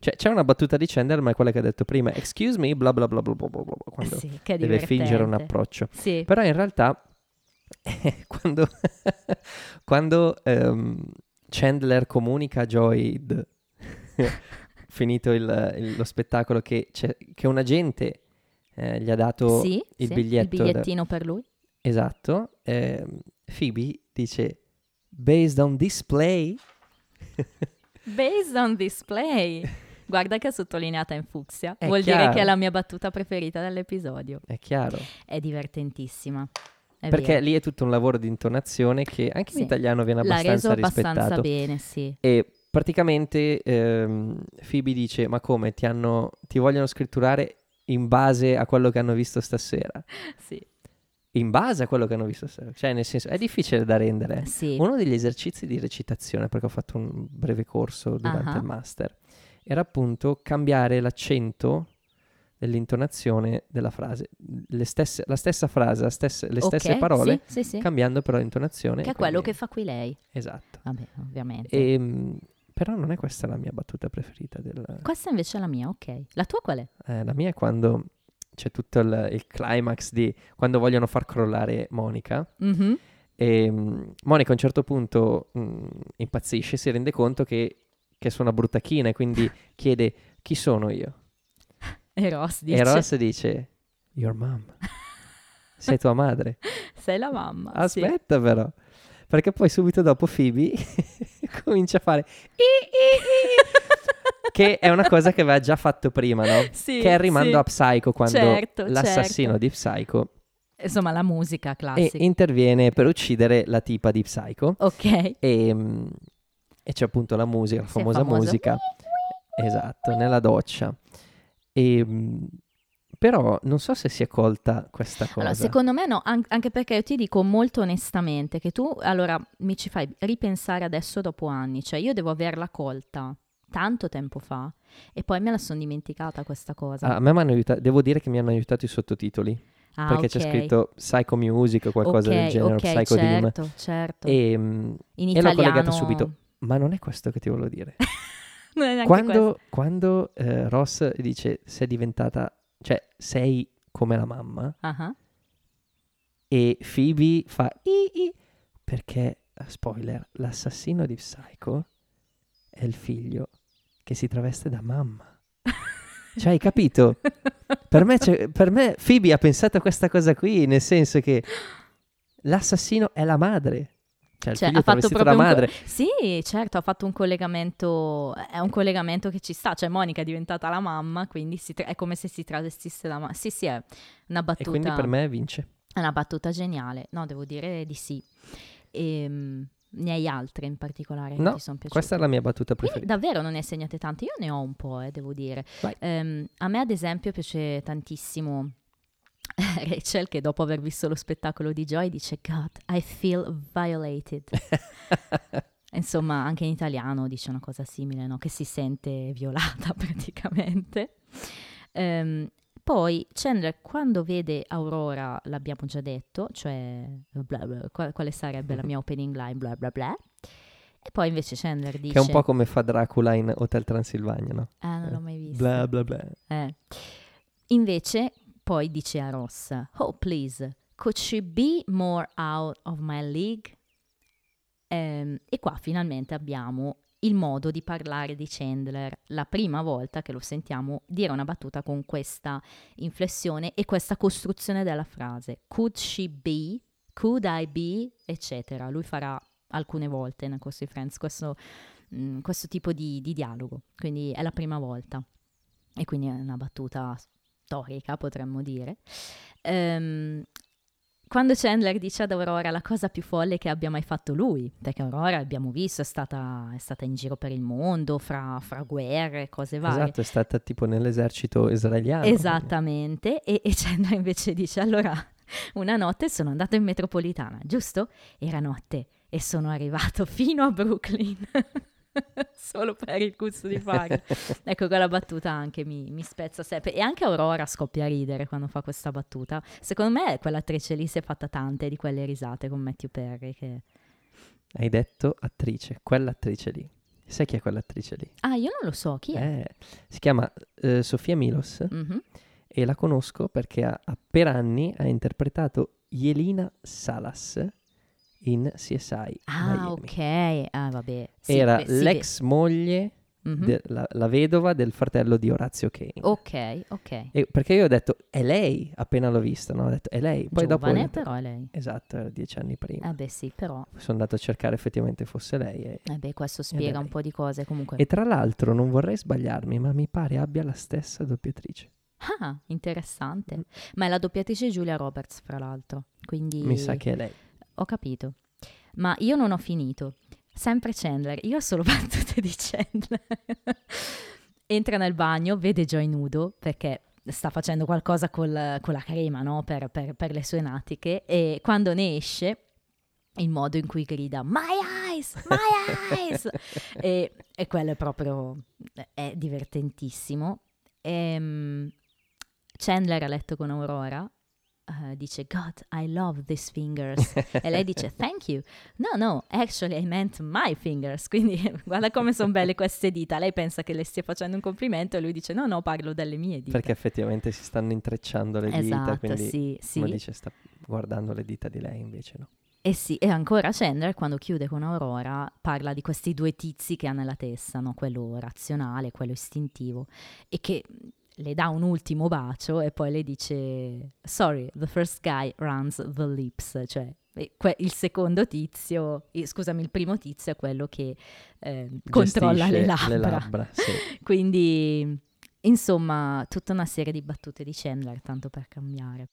Cioè, c'è una battuta di Chandler, ma è quella che ha detto prima. Excuse me, bla bla bla bla bla bla bla. Quando sì, che è divertente. Deve fingere un approccio. Sì. Però in realtà, quando Chandler comunica a Joy finito lo spettacolo che un agente gli ha dato il biglietto. Il bigliettino per lui. Esatto. Phoebe dice based on display. Based on display. Guarda che è sottolineata in fucsia. Vuol dire che è la mia battuta preferita dell'episodio. È chiaro. È divertentissima. Perché lì è tutto un lavoro di intonazione che anche in italiano viene abbastanza rispettato. L'ha reso abbastanza bene, sì. E praticamente Phoebe dice, ma come, ti vogliono scritturare in base a quello che hanno visto stasera? Sì. in base a quello che hanno visto, cioè nel senso è difficile da rendere. Sì. Uno degli esercizi di recitazione, perché ho fatto un breve corso durante il master, era appunto cambiare l'accento dell'intonazione della frase, la stessa frase, le stesse parole, sì. Cambiando però l'intonazione. Che è quello che fa qui lei. Esatto. Vabbè, ovviamente. Però non è questa la mia battuta preferita. Questa invece è la mia, ok. La tua qual è? La mia è quando c'è tutto il climax di quando vogliono far crollare Monica. Mm-hmm. E Monica a un certo punto impazzisce, si rende conto che sono una bruttachina e quindi chiede chi sono io. E Ross dice your mom. Sei tua madre. Sei la mamma. Aspetta, sì. Però. Perché poi subito dopo Phoebe comincia a fare che è una cosa che aveva già fatto prima, no? Sì, che è il rimando a Psycho, quando l'assassino di Psycho, insomma la musica classica, interviene per uccidere la tipa di Psycho. Ok. E c'è appunto la musica, la famosa musica. Esatto, nella doccia. Però non so se si è colta questa cosa. Allora, secondo me no, anche perché io ti dico molto onestamente che tu, allora, mi ci fai ripensare adesso dopo anni, cioè io devo averla colta tanto tempo fa e poi me la sono dimenticata questa cosa. A me mi hanno aiutato, devo dire che mi hanno aiutato i sottotitoli, perché c'è scritto Psycho Music o qualcosa del genere, Psycho Dim. Certo. In italiano... e l'ho collegata subito, ma non è questo che ti volevo dire. Non è neanche quando Ross dice sei diventata... cioè sei come la mamma, e Phoebe fa perché, spoiler, l'assassino di Psycho è il figlio che si traveste da mamma. Cioè, hai capito? Per me Phoebe ha pensato a questa cosa qui, nel senso che l'assassino è la madre. Cioè ha fatto proprio la madre. Sì, certo, ha fatto un collegamento, è un collegamento che ci sta, cioè Monica è diventata la mamma, quindi è come se si travestisse la mamma. Sì, è una battuta. E quindi per me vince. È una battuta geniale. No, devo dire di sì. Ne hai altre in particolare che ti sono piaciute? Questa è la mia battuta preferita. Quindi, davvero non ne hai segnate tante, io ne ho un po', devo dire. A me ad esempio piace tantissimo Rachel, che dopo aver visto lo spettacolo di Joey dice God, I feel violated. Insomma, anche in italiano dice una cosa simile, no? Che si sente violata praticamente. Poi Chandler, quando vede Aurora, l'abbiamo già detto, cioè bla bla, quale sarebbe la mia opening line, bla bla bla. E poi invece Chandler dice... che è un po' come fa Dracula in Hotel Transilvania, no? Non l'ho mai visto. Bla bla bla. Invece... poi dice a Ross, oh please, could she be more out of my league? E qua finalmente abbiamo il modo di parlare di Chandler, la prima volta che lo sentiamo dire una battuta con questa inflessione e questa costruzione della frase. Could she be, could I be, eccetera. Lui farà alcune volte nel corso di Friends questo tipo di dialogo, quindi è la prima volta. E quindi è una battuta... storica, potremmo dire. Quando Chandler dice ad Aurora la cosa più folle che abbia mai fatto lui, perché Aurora, abbiamo visto, è stata in giro per il mondo, fra guerre, cose varie. Esatto, è stata tipo nell'esercito israeliano. Esattamente, e Chandler invece dice, allora, una notte sono andato in metropolitana, giusto? Era notte e sono arrivato fino a Brooklyn. Solo per il gusto di fare. Ecco, quella battuta anche mi spezza sempre. E anche Aurora scoppia a ridere quando fa questa battuta. Secondo me quell'attrice lì si è fatta tante di quelle risate con Matthew Perry che... Hai detto attrice, quell'attrice lì. Sai chi è quell'attrice lì? Ah, io non lo so, chi è? Si chiama Sofia Milos, e la conosco perché per anni ha interpretato Yelena Salas in CSI Miami. Ok, vabbè. Sì, era l'ex moglie, la vedova del fratello di Orazio Kane. Ok. E perché io ho detto, è lei, appena l'ho vista, no? Ho detto, è lei. Poi giovane dopo, però è lei. Esatto, era 10 anni prima. Beh sì, però. Sono andato a cercare effettivamente fosse lei. Beh, questo spiega un po' di cose comunque. E tra l'altro, non vorrei sbagliarmi, ma mi pare abbia la stessa doppiatrice. Ah, interessante. Ma è la doppiatrice Julia Roberts, fra l'altro. Quindi... mi sa che è lei. Ho capito, ma io non ho finito. Sempre Chandler, io ho solo battute di Chandler. Entra nel bagno, vede Joey nudo, perché sta facendo qualcosa con la crema, no? Per le sue natiche, e quando ne esce, il modo in cui grida "My eyes! My eyes!" e quello è proprio, è divertentissimo. Chandler ha letto con Aurora, dice "God, I love these fingers" e lei dice "Thank you. No, actually I meant my fingers", quindi guarda come sono belle queste dita. Lei pensa che le stia facendo un complimento e lui dice "No, parlo delle mie dita", perché effettivamente si stanno intrecciando le dita, quindi sì. Ma dice sta guardando le dita di lei, invece no. E sì, e ancora Chandler, quando chiude con Aurora, parla di questi due tizi che ha nella testa, no? Quello razionale, quello istintivo, e che le dà un ultimo bacio e poi le dice "Sorry, the first guy runs the lips", cioè il secondo tizio, scusami, il primo tizio è quello che controlla le labbra sì. Quindi, insomma, tutta una serie di battute di Chandler, tanto per cambiare.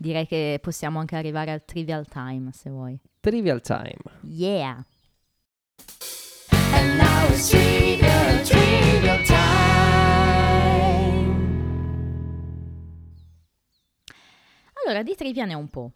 Direi che possiamo anche arrivare al Trivial Time, se vuoi. Trivial Time. Yeah. And now it's trivial time. Allora, di trivia ne ho un po'.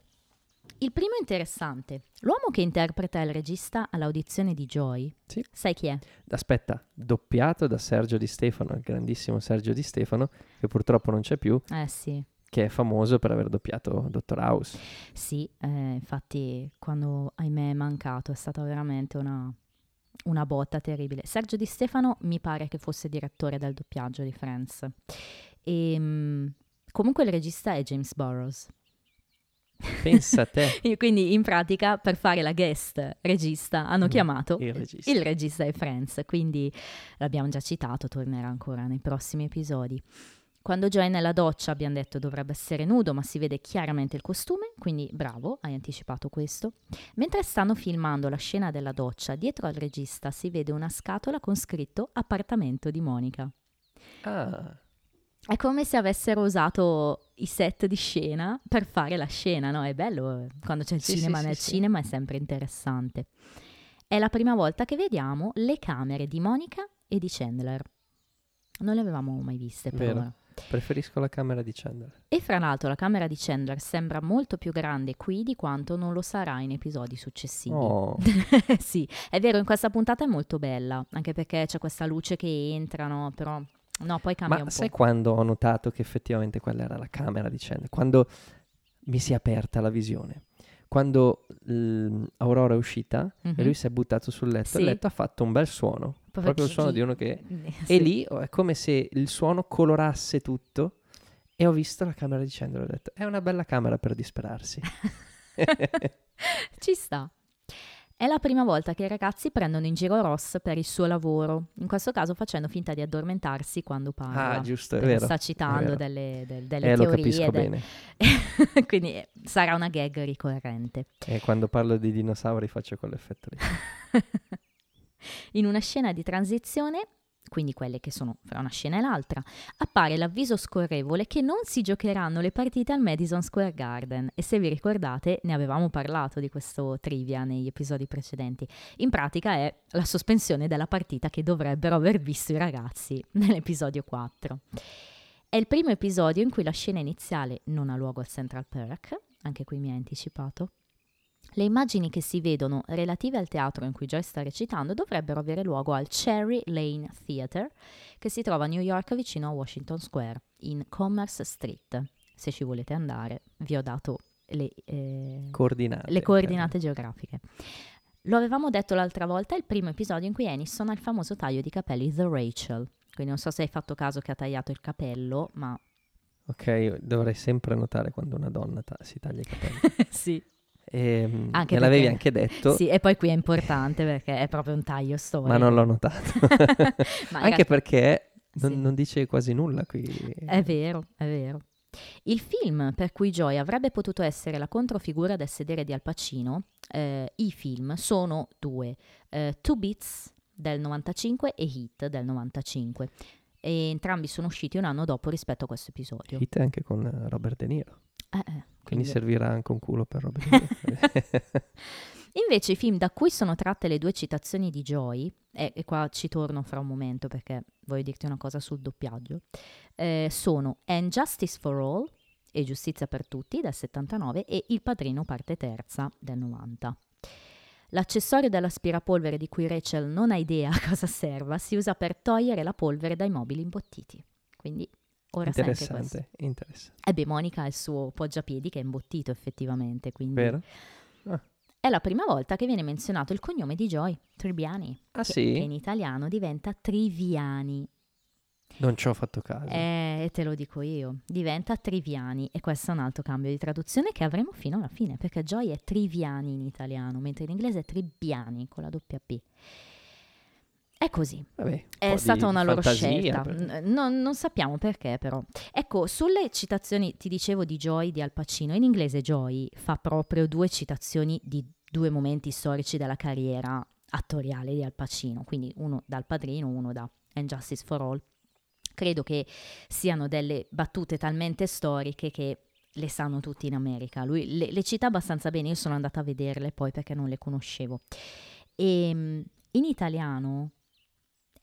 Il primo è interessante. L'uomo che interpreta il regista all'audizione di Joey, sì. Sai chi è? Aspetta, doppiato da Sergio Di Stefano, il grandissimo Sergio Di Stefano, che purtroppo non c'è più. Sì. Che è famoso per aver doppiato Dottor House. Sì, infatti quando, ahimè, è mancato è stata veramente una botta terribile. Sergio Di Stefano mi pare che fosse direttore del doppiaggio di Friends. E, comunque il regista è James Burrows. Pensa a te. Quindi in pratica per fare la guest regista hanno chiamato il regista di Friends, quindi l'abbiamo già citato, tornerà ancora nei prossimi episodi. Quando Joey è nella doccia, abbiamo detto, dovrebbe essere nudo, ma si vede chiaramente il costume, quindi bravo, hai anticipato questo. Mentre stanno filmando la scena della doccia, dietro al regista si vede una scatola con scritto "Appartamento di Monica". Ah. È come se avessero usato i set di scena per fare la scena, no? È bello, quando c'è il cinema cinema è sempre interessante. È la prima volta che vediamo le camere di Monica e di Chandler. Non le avevamo mai viste per ora. Preferisco la camera di Chandler. E fra l'altro la camera di Chandler sembra molto più grande qui di quanto non lo sarà in episodi successivi. Oh. Sì, è vero, in questa puntata è molto bella, anche perché c'è questa luce che entra, no? Però no, poi cambia un po'. Ma sai quando ho notato che effettivamente quella era la camera di Chandler? Quando mi si è aperta la visione. Quando Aurora è uscita, mm-hmm, e lui si è buttato sul letto, sì, il letto ha fatto un bel suono, proprio il suono di uno che... Sì. E lì è come se il suono colorasse tutto, e ho visto la camera di Chandler e ho detto, è una bella camera per disperarsi. Ci sta. È la prima volta che i ragazzi prendono in giro Ross per il suo lavoro, in questo caso facendo finta di addormentarsi quando parla. Ah, giusto, è vero. Sta citando delle teorie. Lo capisco bene. Quindi sarà una gag ricorrente. E quando parlo di dinosauri faccio quell'effetto lì. In una scena di transizione, quindi quelle che sono fra una scena e l'altra, appare l'avviso scorrevole che non si giocheranno le partite al Madison Square Garden, e se vi ricordate ne avevamo parlato di questo trivia negli episodi precedenti. In pratica è la sospensione della partita che dovrebbero aver visto i ragazzi nell'episodio 4. È il primo episodio in cui la scena iniziale non ha luogo al Central Park, anche qui mi hai anticipato. Le immagini che si vedono relative al teatro in cui Joy sta recitando dovrebbero avere luogo al Cherry Lane Theater, che si trova a New York vicino a Washington Square, in Commerce Street. Se ci volete andare, vi ho dato le coordinate geografiche. Lo avevamo detto l'altra volta, è il primo episodio in cui Aniston ha il famoso taglio di capelli The Rachel. Quindi non so se hai fatto caso che ha tagliato il capello, ma... Ok, dovrei sempre notare quando una donna si taglia i capelli. Sì. Me l'avevi anche detto. Sì, e poi qui è importante perché è proprio un taglio storico. Ma non l'ho notato. Anche perché non dice quasi nulla qui. È vero. Il film per cui Joy avrebbe potuto essere la controfigura del sedere di Al Pacino, i film sono due, Two Bits del 95 e Hit del 95. e entrambi sono usciti un anno dopo rispetto a questo episodio. Hit anche con Robert De Niro. Quindi servirà anche un culo per Robert De Niro. Invece i film da cui sono tratte le due citazioni di Joey, e qua ci torno fra un momento perché voglio dirti una cosa sul doppiaggio, sono And Justice for All e Giustizia per Tutti del 79 e Il Padrino parte terza del 90. L'accessorio dell'aspirapolvere di cui Rachel non ha idea a cosa serva si usa per togliere la polvere dai mobili imbottiti. Quindi ora interessante. Beh, Monica ha il suo poggiapiedi che è imbottito effettivamente, quindi... Vero? Ah. È la prima volta che viene menzionato il cognome di Joy, Tribbiani, che in italiano diventa Triviani. Non ci ho fatto caso. Te lo dico io, diventa Triviani, e questo è un altro cambio di traduzione che avremo fino alla fine, perché Joy è Triviani in italiano, mentre in inglese è Tribbiani con la doppia P. È così. Vabbè, è stata una loro scelta. Non sappiamo perché, però. Ecco, sulle citazioni, ti dicevo, di Joey di Al Pacino, in inglese Joey fa proprio due citazioni di due momenti storici della carriera attoriale di Al Pacino, quindi uno dal Padrino, uno da And Justice for All. Credo che siano delle battute talmente storiche che le sanno tutti in America. Lui le cita abbastanza bene, io sono andata a vederle poi perché non le conoscevo. E in italiano...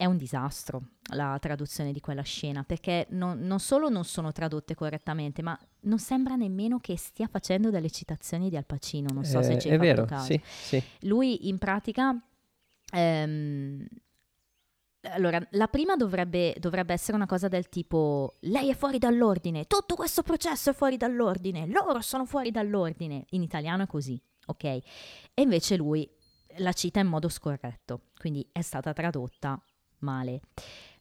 è un disastro la traduzione di quella scena, perché non solo non sono tradotte correttamente, ma non sembra nemmeno che stia facendo delle citazioni di Al Pacino, non so se ci hai fatto caso. Sì. Lui in pratica, allora la prima dovrebbe essere una cosa del tipo: lei è fuori dall'ordine, tutto questo processo è fuori dall'ordine, loro sono fuori dall'ordine, in italiano è così, ok? E invece lui la cita in modo scorretto, quindi è stata tradotta male.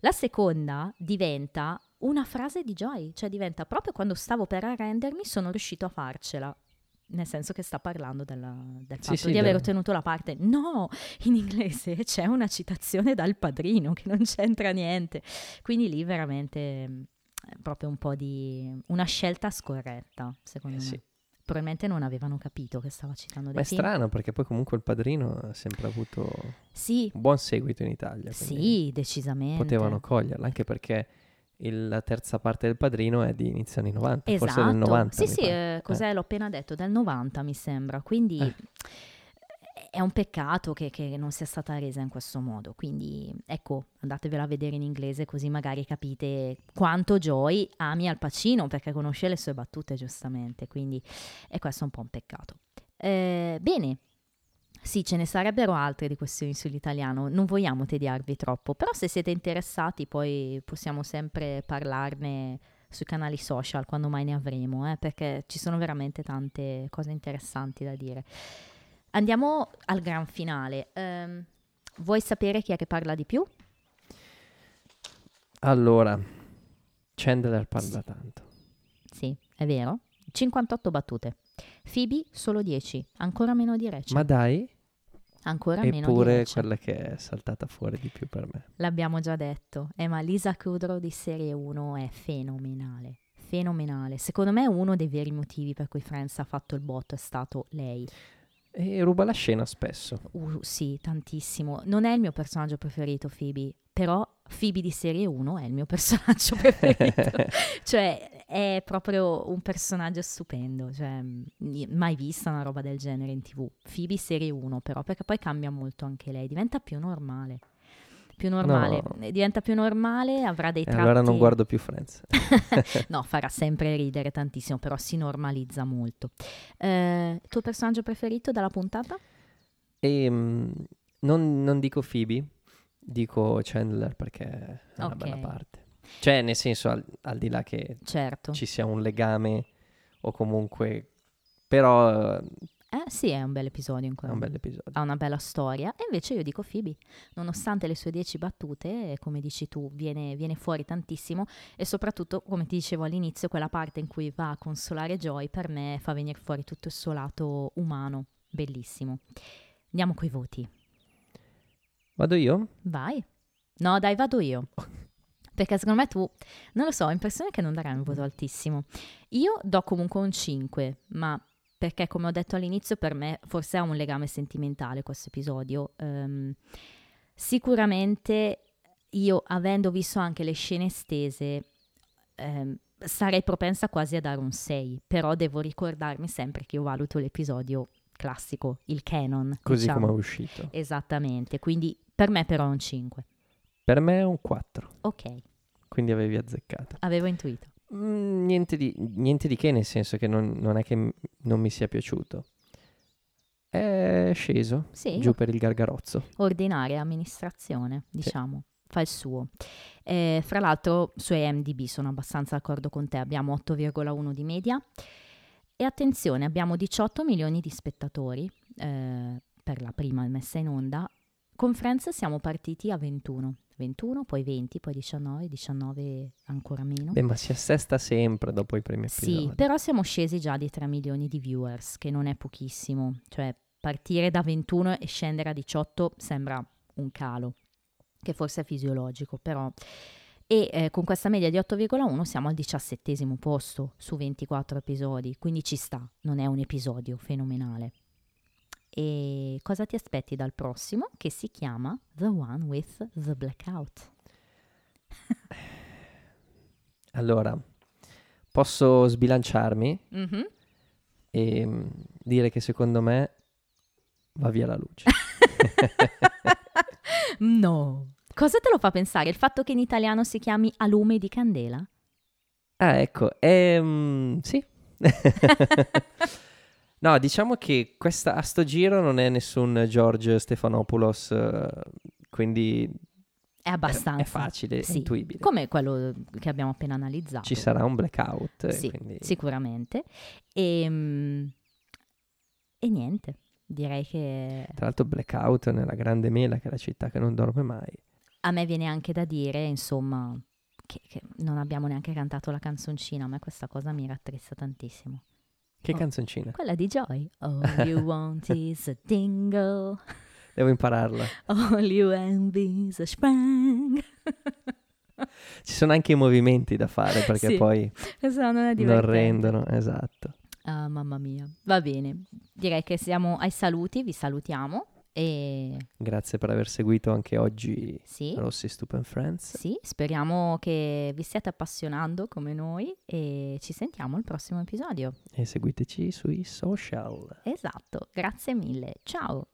La seconda diventa una frase di Joy, cioè diventa: proprio quando stavo per arrendermi sono riuscito a farcela, nel senso che sta parlando del fatto di aver ottenuto la parte. No, in inglese c'è una citazione dal Padrino che non c'entra niente, quindi lì veramente proprio un po' di una scelta scorretta, secondo me. Sì. Probabilmente non avevano capito che stava citando dei film. Ma è strano, perché poi comunque Il Padrino ha sempre avuto un buon seguito in Italia. Sì, decisamente. Potevano coglierla, anche perché la terza parte del Padrino è di inizio anni 90, esatto. Forse del 90. Sì, cos'è? L'ho appena detto, del 90 mi sembra, quindi è un peccato che non sia stata resa in questo modo. Quindi ecco, andatevela a vedere in inglese così magari capite quanto Joey ami Al Pacino, perché conosce le sue battute, giustamente, quindi è questo un po' un peccato. Bene, sì, ce ne sarebbero altre di questioni sull'italiano, non vogliamo tediarvi troppo, però se siete interessati poi possiamo sempre parlarne sui canali social quando mai ne avremo, perché ci sono veramente tante cose interessanti da dire. Andiamo al gran finale. Vuoi sapere chi è che parla di più? Allora, Chandler parla tanto. Sì, è vero. 58 battute. Phoebe solo 10, ancora meno di Rachel. Ma dai? Ancora meno di Rachel. Eppure quella che è saltata fuori di più per me. L'abbiamo già detto. Ma Lisa Kudrow di serie 1 è fenomenale. Fenomenale. Secondo me uno dei veri motivi per cui Friends ha fatto il botto è stato lei. E ruba la scena spesso. Sì, tantissimo. Non è il mio personaggio preferito Phoebe, però Phoebe di serie 1 è il mio personaggio preferito. Cioè è proprio un personaggio stupendo, cioè, mai vista una roba del genere in TV. Phoebe serie 1 però, perché poi cambia molto anche lei, diventa più normale. No. Diventa più normale, avrà dei tratti... Allora non guardo più Friends. No, farà sempre ridere tantissimo, però si normalizza molto. Tuo personaggio preferito dalla puntata? Non dico Phoebe, dico Chandler, perché è una bella parte. Cioè, nel senso, al di là che ci sia un legame o comunque... Però... sì, è un bel episodio in quello. Ha una bella storia. E invece io dico Phoebe, nonostante le sue 10 battute, come dici tu, viene fuori tantissimo, e soprattutto, come ti dicevo all'inizio, quella parte in cui va a consolare Joy, per me fa venire fuori tutto il suo lato umano, bellissimo. Andiamo coi voti. Vado io? Vai. No, dai, vado io. Perché secondo me tu, non lo so, ho impressione che non darai un voto altissimo. Io do comunque un 5, ma... perché come ho detto all'inizio, per me forse ha un legame sentimentale questo episodio. Sicuramente io, avendo visto anche le scene estese, sarei propensa quasi a dare un 6, però devo ricordarmi sempre che io valuto l'episodio classico, il canon, così diciamo, come è uscito. Esattamente, quindi per me però è un 5. Per me è un 4. Ok. Quindi avevi azzeccato. Avevo intuito. Niente di che, nel senso che non è che non mi sia piaciuto. È sceso, sì, giù per il gargarozzo. Ordinaria amministrazione, diciamo. Sì. Fa il suo. Fra l'altro su IMDb sono abbastanza d'accordo con te, abbiamo 8,1 di media e attenzione, abbiamo 18 milioni di spettatori per la prima messa in onda. Con Friends siamo partiti a 21, poi 20, poi 19 ancora meno. Beh, ma si assesta sempre dopo i primi episodi. Sì, però siamo scesi già di 3 milioni di viewers, che non è pochissimo, cioè partire da 21 e scendere a 18 sembra un calo, che forse è fisiologico però, e con questa media di 8,1 siamo al 17° posto su 24 episodi, quindi ci sta, non è un episodio fenomenale. E cosa ti aspetti dal prossimo, che si chiama The One with the Blackout? Allora, posso sbilanciarmi e dire che secondo me va via la luce. No, cosa te lo fa pensare? Il fatto che in italiano si chiami A lume di candela? Ah, ecco, sì. No, diciamo che questa, a sto giro non è nessun George Stephanopoulos, quindi è abbastanza, è facile, sì, intuibile. Come quello che abbiamo appena analizzato. Ci sarà un blackout. Sì, quindi... sicuramente. E niente. Direi che... Tra l'altro blackout nella Grande Mela, che è la città che non dorme mai. A me viene anche da dire, insomma, che non abbiamo neanche cantato la canzoncina. A me questa cosa mi rattrista tantissimo. Che canzoncina? Quella di Joey. All you want is a dingle. Devo impararla. All you envy is a spang. Ci sono anche i movimenti da fare, perché sì, poi non rendono, esatto. Mamma mia, va bene, direi che siamo ai saluti, vi salutiamo e... Grazie per aver seguito anche oggi, sì, Rossi Stupid Friends. Sì, speriamo che vi stiate appassionando come noi e ci sentiamo al prossimo episodio. E seguiteci sui social. Esatto, grazie mille, ciao!